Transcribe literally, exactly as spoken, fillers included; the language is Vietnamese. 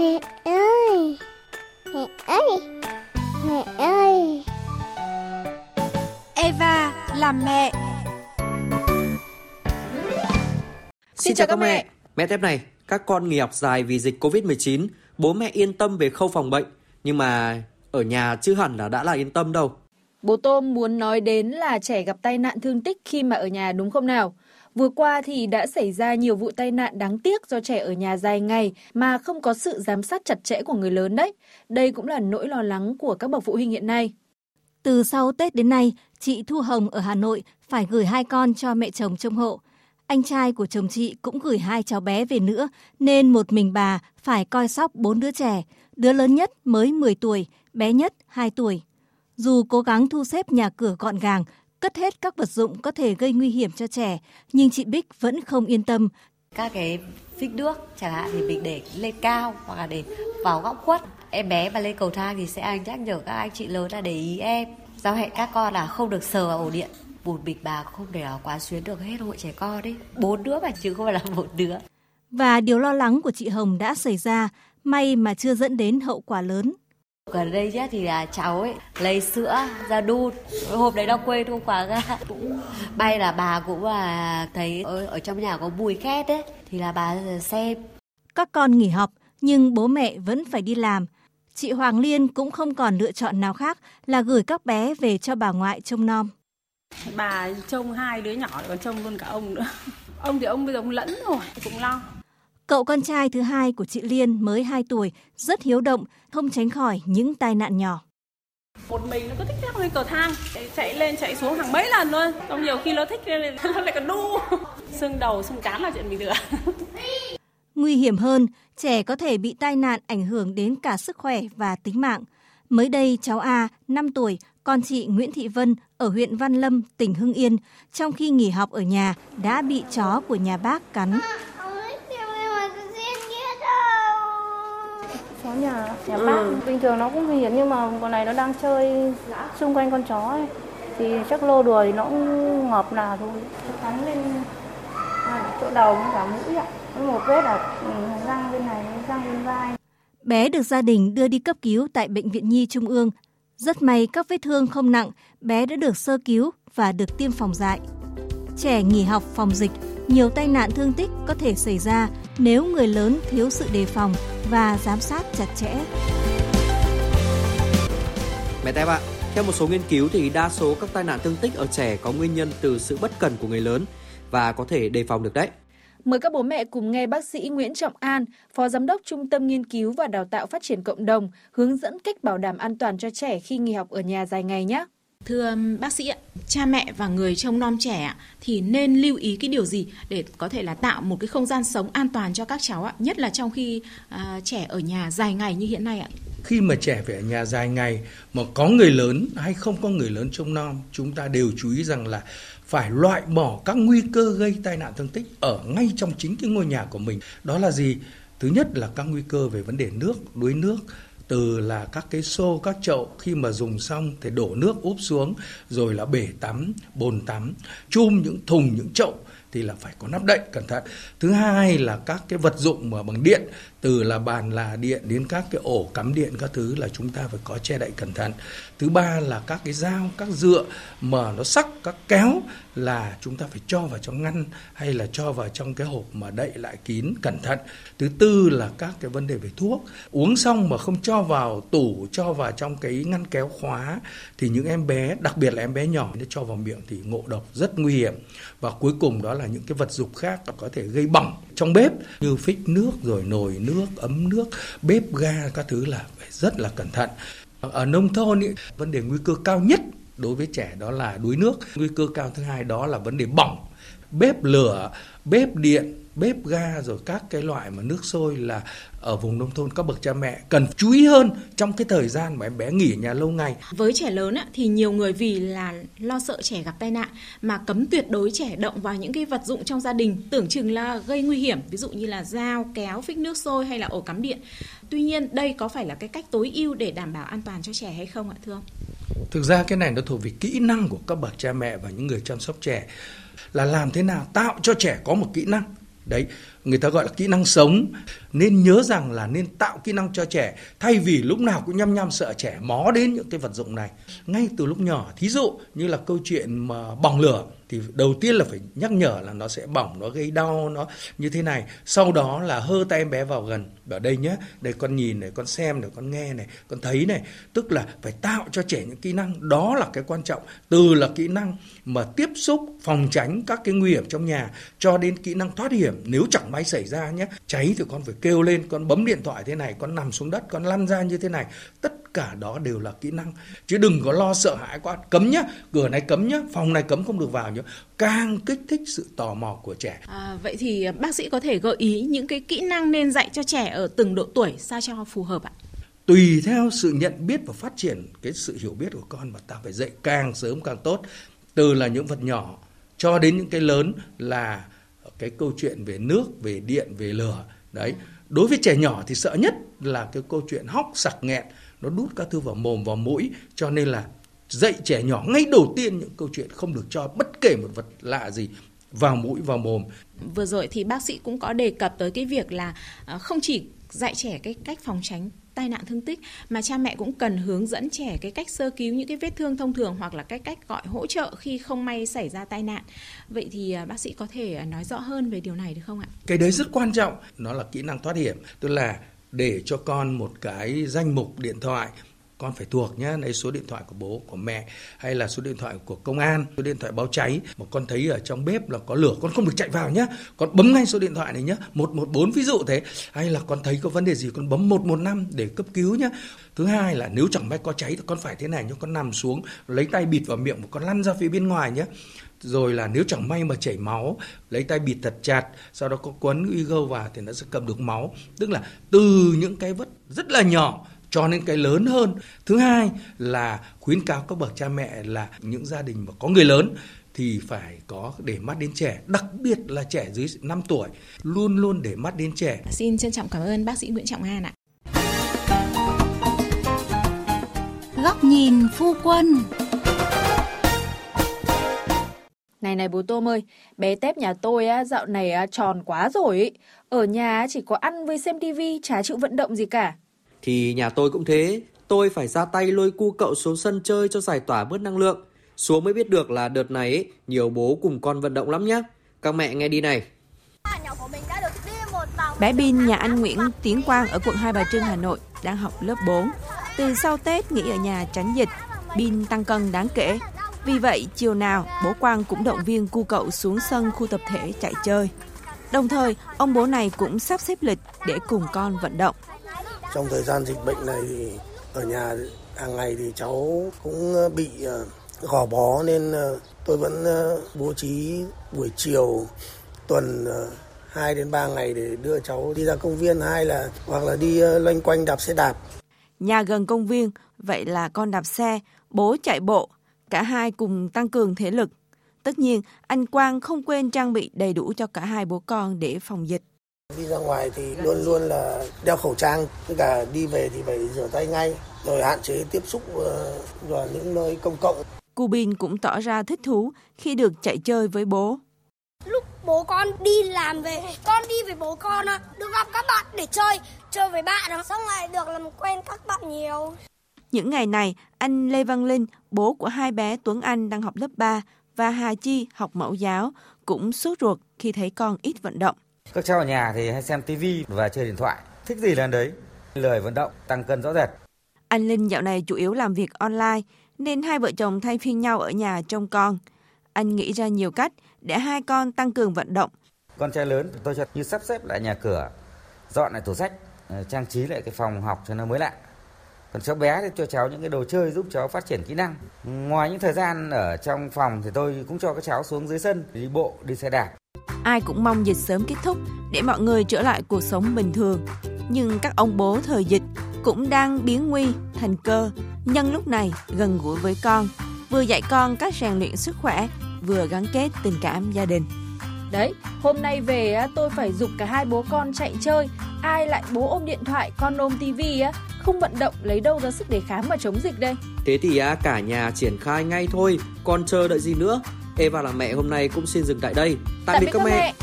Mẹ ơi, mẹ ơi, mẹ ơi. Eva là mẹ. Xin chào các mẹ. Mẹ tép này, các con nghỉ học dài vì dịch covid mười chín, bố mẹ yên tâm về khâu phòng bệnh. Nhưng mà ở nhà chứ hẳn là đã là yên tâm đâu. Bố Tôm muốn nói đến là trẻ gặp tai nạn thương tích khi mà ở nhà đúng không nào? Vừa qua thì đã xảy ra nhiều vụ tai nạn đáng tiếc do trẻ ở nhà dài ngày mà không có sự giám sát chặt chẽ của người lớn đấy. Đây cũng là nỗi lo lắng của các bậc phụ huynh hiện nay. Từ sau Tết đến nay, chị Thu Hồng ở Hà Nội phải gửi hai con cho mẹ chồng trông hộ. Anh trai của chồng chị cũng gửi hai cháu bé về nữa nên một mình bà phải coi sóc bốn đứa trẻ. Đứa lớn nhất mới mười tuổi, bé nhất hai tuổi. Dù cố gắng thu xếp nhà cửa gọn gàng, cất hết các vật dụng có thể gây nguy hiểm cho trẻ, nhưng chị Bích vẫn không yên tâm. Các cái phích nước chẳng hạn thì mình để lên cao hoặc là để vào góc khuất. Em bé mà lên cầu thang thì sẽ anh nhắc nhở các anh chị lớn là để ý em. Giao hẹn các con là không được sờ vào ổ điện. Bụt bịch bà không để quá xuyến được hết hội trẻ con đấy. Bốn đứa mà chứ không phải là một đứa. Và điều lo lắng của chị Hồng đã xảy ra, may mà chưa dẫn đến hậu quả lớn. Gần đây nhất thì là cháu ấy lấy sữa ra đun, hôm đấy đang quên không khóa ra, cũng bay là bà cũng là thấy ở, ở trong nhà có mùi khét đấy thì là bà xem. Các con nghỉ học nhưng bố mẹ vẫn phải đi làm. Chị Hoàng Liên cũng không còn lựa chọn nào khác là gửi các bé về cho bà ngoại trông nom. Bà trông hai đứa nhỏ còn trông luôn cả ông nữa. Ông thì ông bây giờ ông lẫn rồi, cũng lo. Cậu con trai thứ hai của chị Liên mới hai tuổi, rất hiếu động, không tránh khỏi những tai nạn nhỏ. Một mình nó cứ thích leo lên cầu thang, chạy lên chạy xuống hàng mấy lần luôn. Trong nhiều khi nó thích lên nó lại còn đu. Xương đầu, xương cán là chuyện bình thường. Nguy hiểm hơn, trẻ có thể bị tai nạn ảnh hưởng đến cả sức khỏe và tính mạng. Mới đây, cháu A, năm tuổi, con chị Nguyễn Thị Vân ở huyện Văn Lâm, tỉnh Hưng Yên, trong khi nghỉ học ở nhà đã bị chó của nhà bác cắn. Chó nhà, nhà bác, ừ. Bình thường nó cũng nguy hiểm nhưng mà con này nó đang chơi xung quanh con chó ấy. Thì chắc lô đùa thì nó cũng ngọp nào thôi. Nó cắn lên à, chỗ đầu với cả mũi ạ. Một vết là răng bên này, răng bên vai. Bé được gia đình đưa đi cấp cứu tại Bệnh viện Nhi Trung ương. Rất may các vết thương không nặng, bé đã được sơ cứu và được tiêm phòng dại. Trẻ nghỉ học phòng dịch, nhiều tai nạn thương tích có thể xảy ra nếu người lớn thiếu sự đề phòng và giám sát chặt chẽ. Mẹ Tép ạ, theo một số nghiên cứu thì đa số các tai nạn thương tích ở trẻ có nguyên nhân từ sự bất cẩn của người lớn và có thể đề phòng được đấy. Mời các bố mẹ cùng nghe bác sĩ Nguyễn Trọng An, Phó Giám đốc Trung tâm Nghiên cứu và Đào tạo Phát triển Cộng đồng, hướng dẫn cách bảo đảm an toàn cho trẻ khi nghỉ học ở nhà dài ngày nhé. Thưa bác sĩ ạ, cha mẹ và người trông nom trẻ ạ, thì nên lưu ý cái điều gì để có thể là tạo một cái không gian sống an toàn cho các cháu ạ, nhất là trong khi à, trẻ ở nhà dài ngày như hiện nay ạ? Khi mà trẻ phải ở nhà dài ngày mà có người lớn hay không có người lớn trông nom, chúng ta đều chú ý rằng là phải loại bỏ các nguy cơ gây tai nạn thương tích ở ngay trong chính cái ngôi nhà của mình. Đó là gì? Thứ nhất là các nguy cơ về vấn đề nước, đuối nước, từ là các cái xô, các chậu khi mà dùng xong thì đổ nước úp xuống, rồi là bể tắm, bồn tắm, chum những thùng, những chậu thì là phải có nắp đậy cẩn thận. Thứ hai là các cái vật dụng mà bằng điện, từ là bàn là điện đến các cái ổ cắm điện các thứ là chúng ta phải có che đậy cẩn thận. Thứ ba là các cái dao, các dựa mà nó sắc, các kéo là chúng ta phải cho vào trong ngăn hay là cho vào trong cái hộp mà đậy lại kín cẩn thận. Thứ tư là các cái vấn đề về thuốc, uống xong mà không cho vào tủ, cho vào trong cái ngăn kéo khóa thì những em bé, đặc biệt là em bé nhỏ nó cho vào miệng thì ngộ độc rất nguy hiểm. Và cuối cùng đó là những cái vật dụng khác có thể gây bỏng trong bếp như phích nước rồi nồi nước, ấm nước, bếp ga các thứ là phải rất là cẩn thận. Ở nông thôn ý, vấn đề nguy cơ cao nhất đối với trẻ đó là đuối nước, nguy cơ cao thứ hai đó là vấn đề bỏng, bếp lửa, bếp điện, bếp ga rồi các cái loại mà nước sôi là ở vùng nông thôn các bậc cha mẹ cần chú ý hơn trong cái thời gian mà em bé nghỉ ở nhà lâu ngày. Với trẻ lớn á, thì nhiều người vì là lo sợ trẻ gặp tai nạn mà cấm tuyệt đối trẻ động vào những cái vật dụng trong gia đình tưởng chừng là gây nguy hiểm, ví dụ như là dao, kéo, phích nước sôi hay là ổ cắm điện. Tuy nhiên đây có phải là cái cách tối ưu để đảm bảo an toàn cho trẻ hay không ạ thưa ông? Thực ra cái này nó thuộc về kỹ năng của các bậc cha mẹ và những người chăm sóc trẻ, là làm thế nào tạo cho trẻ có một kỹ năng. Đấy, người ta gọi là kỹ năng sống. Nên nhớ rằng là nên tạo kỹ năng cho trẻ, thay vì lúc nào cũng nhăm nhăm sợ trẻ mó đến những cái vật dụng này ngay từ lúc nhỏ. Thí dụ như là câu chuyện mà bỏng lửa thì đầu tiên là phải nhắc nhở là nó sẽ bỏng, nó gây đau, nó như thế này. Sau đó là hơ tay em bé vào gần, ở đây nhé, đây con nhìn này, con xem này, con nghe này, con thấy này. Tức là phải tạo cho trẻ những kỹ năng, đó là cái quan trọng. Từ là kỹ năng mà tiếp xúc, phòng tránh các cái nguy hiểm trong nhà, cho đến kỹ năng thoát hiểm. Nếu chẳng may xảy ra nhé, cháy thì con phải kêu lên, con bấm điện thoại thế này, con nằm xuống đất, con lăn ra như thế này. Tất cả đó đều là kỹ năng. Chứ đừng có lo sợ hãi quá, cấm nhé, cửa này cấm nhé, phòng này cấm không được vào nhé. Càng kích thích sự tò mò của trẻ. À, vậy thì bác sĩ có thể gợi ý những cái kỹ năng nên dạy cho trẻ ở từng độ tuổi sao cho phù hợp ạ? Tùy theo sự nhận biết và phát triển cái sự hiểu biết của con mà ta phải dạy càng sớm càng tốt. Từ là những vật nhỏ cho đến những cái lớn là cái câu chuyện về nước, về điện, về lửa. Đấy, đối với trẻ nhỏ thì sợ nhất là cái câu chuyện hóc, sặc, nghẹn, nó đút các thứ vào mồm, vào mũi. Cho nên là dạy trẻ nhỏ ngay đầu tiên những câu chuyện không được cho bất kể một vật lạ gì vào mũi, vào mồm. Vừa rồi thì bác sĩ cũng có đề cập tới cái việc là không chỉ dạy trẻ cái cách phòng tránh tai nạn thương tích mà cha mẹ cũng cần hướng dẫn trẻ cái cách sơ cứu những cái vết thương thông thường hoặc là cái cách gọi hỗ trợ khi không may xảy ra tai nạn. Vậy thì bác sĩ có thể nói rõ hơn về điều này được không ạ? Cái đấy rất quan trọng, nó là kỹ năng thoát hiểm, tức là để cho con một cái danh mục điện thoại, con phải thuộc nhá, lấy số điện thoại của bố, của mẹ hay là số điện thoại của công an, số điện thoại báo cháy. Mà con thấy ở trong bếp là có lửa, con không được chạy vào nhá, con bấm ngay số điện thoại này nhá, một một bốn ví dụ thế. Hay là con thấy có vấn đề gì con bấm một một năm để cấp cứu nhá. Thứ hai là nếu chẳng may có cháy thì con phải thế này, nhưng con nằm xuống, lấy tay bịt vào miệng và con lăn ra phía bên ngoài nhá. Rồi là nếu chẳng may mà chảy máu, lấy tay bịt thật chặt, sau đó có quấn y gâu vào thì nó sẽ cầm được máu. Tức là từ những cái vết rất là nhỏ cho nên cái lớn hơn. Thứ hai là khuyến cáo các bậc cha mẹ là những gia đình mà có người lớn thì phải có để mắt đến trẻ, đặc biệt là trẻ dưới năm tuổi, luôn luôn để mắt đến trẻ. Xin trân trọng cảm ơn bác sĩ Nguyễn Trọng An ạ. Góc nhìn phu quân. Này này bố Tôm ơi, bé Tép nhà tôi á, dạo này á, tròn quá rồi ấy. Ở nhà chỉ có ăn với xem tivi, chả chịu vận động gì cả. Thì nhà tôi cũng thế, tôi phải ra tay lôi cu cậu xuống sân chơi cho giải tỏa bớt năng lượng. Xuống mới biết được là đợt này ấy, nhiều bố cùng con vận động lắm nhá. Các mẹ nghe đi này. Bé Bin nhà anh Nguyễn Tiến Quang ở quận Hai Bà Trưng, Hà Nội đang học lớp bốn. Từ sau Tết nghỉ ở nhà tránh dịch, Bin tăng cân đáng kể. Vì vậy, chiều nào, bố Quang cũng động viên cu cậu xuống sân khu tập thể chạy chơi. Đồng thời, ông bố này cũng sắp xếp lịch để cùng con vận động. Trong thời gian dịch bệnh này thì ở nhà hàng ngày thì cháu cũng bị gò bó nên tôi vẫn bố trí buổi chiều tuần hai đến ba ngày để đưa cháu đi ra công viên hay là hoặc là đi loanh quanh đạp xe đạp. Nhà gần công viên, vậy là con đạp xe, bố chạy bộ, cả hai cùng tăng cường thể lực. Tất nhiên, anh Quang không quên trang bị đầy đủ cho cả hai bố con để phòng dịch. Đi ra ngoài thì luôn luôn là đeo khẩu trang, tất cả đi về thì phải rửa tay ngay, rồi hạn chế tiếp xúc vào những nơi công cộng. Cô Bin cũng tỏ ra thích thú khi được chạy chơi với bố. Lúc bố con đi làm về, con đi với bố con, được gặp các bạn để chơi, chơi với bạn, xong lại được làm quen các bạn nhiều. Những ngày này, anh Lê Văn Linh, bố của hai bé Tuấn Anh đang học lớp ba và Hà Chi học mẫu giáo, cũng sốt ruột khi thấy con ít vận động. Các cháu ở nhà thì hay xem tivi và chơi điện thoại, thích gì là đấy, lười vận động, tăng cân rõ rệt. Anh Linh dạo này chủ yếu làm việc online nên hai vợ chồng thay phiên nhau ở nhà trông con. Anh nghĩ ra nhiều cách để hai con tăng cường vận động. Con trai lớn tôi chợt như sắp xếp lại nhà cửa, dọn lại tủ sách, trang trí lại cái phòng học cho nó mới lạ. Còn cháu bé thì cho cháu những cái đồ chơi giúp cháu phát triển kỹ năng. Ngoài những thời gian ở trong phòng thì tôi cũng cho các cháu xuống dưới sân đi bộ, đi xe đạp. Ai cũng mong dịch sớm kết thúc để mọi người trở lại cuộc sống bình thường. Nhưng các ông bố thời dịch cũng đang biến nguy thành cơ, nhân lúc này gần gũi với con, vừa dạy con cách rèn luyện sức khỏe, vừa gắn kết tình cảm gia đình. Đấy, hôm nay về tôi phải giục cả hai bố con chạy chơi, ai lại bố ôm điện thoại, con ôm tivi á, không vận động lấy đâu ra sức đề kháng mà chống dịch đây. Thế thì cả nhà triển khai ngay thôi, con chờ đợi gì nữa. Eva là mẹ hôm nay cũng xin dừng tại đây. Tạm biệt các mẹ.